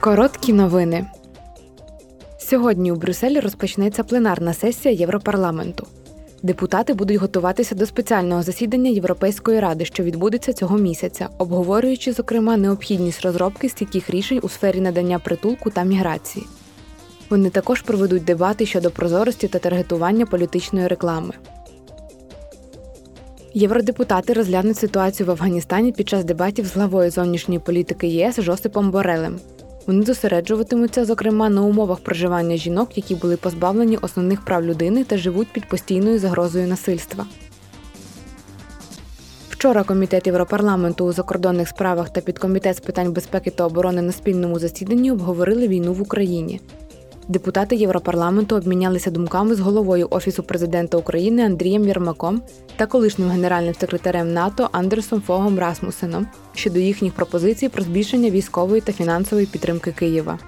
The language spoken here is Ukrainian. Короткі новини. Сьогодні у Брюсселі розпочнеться пленарна сесія Європарламенту. Депутати будуть готуватися до спеціального засідання Європейської ради, що відбудеться цього місяця, обговорюючи, зокрема, необхідність розробки стійких рішень у сфері надання притулку та міграції. Вони також проведуть дебати щодо прозорості та таргетування політичної реклами. Євродепутати розглянуть ситуацію в Афганістані під час дебатів з главою зовнішньої політики ЄС Жосипом Борелем. Вони зосереджуватимуться, зокрема, на умовах проживання жінок, які були позбавлені основних прав людини та живуть під постійною загрозою насильства. Вчора Комітет Європарламенту у закордонних справах та Підкомітет з питань безпеки та оборони на спільному засіданні обговорили війну в Україні. Депутати Європарламенту обмінялися думками з головою Офісу президента України Андрієм Єрмаком та колишнім генеральним секретарем НАТО Андресом Фогом Расмусеном щодо їхніх пропозицій про збільшення військової та фінансової підтримки Києва.